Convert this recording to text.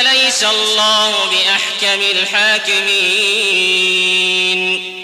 أليس الله بأحكم الحاكمين.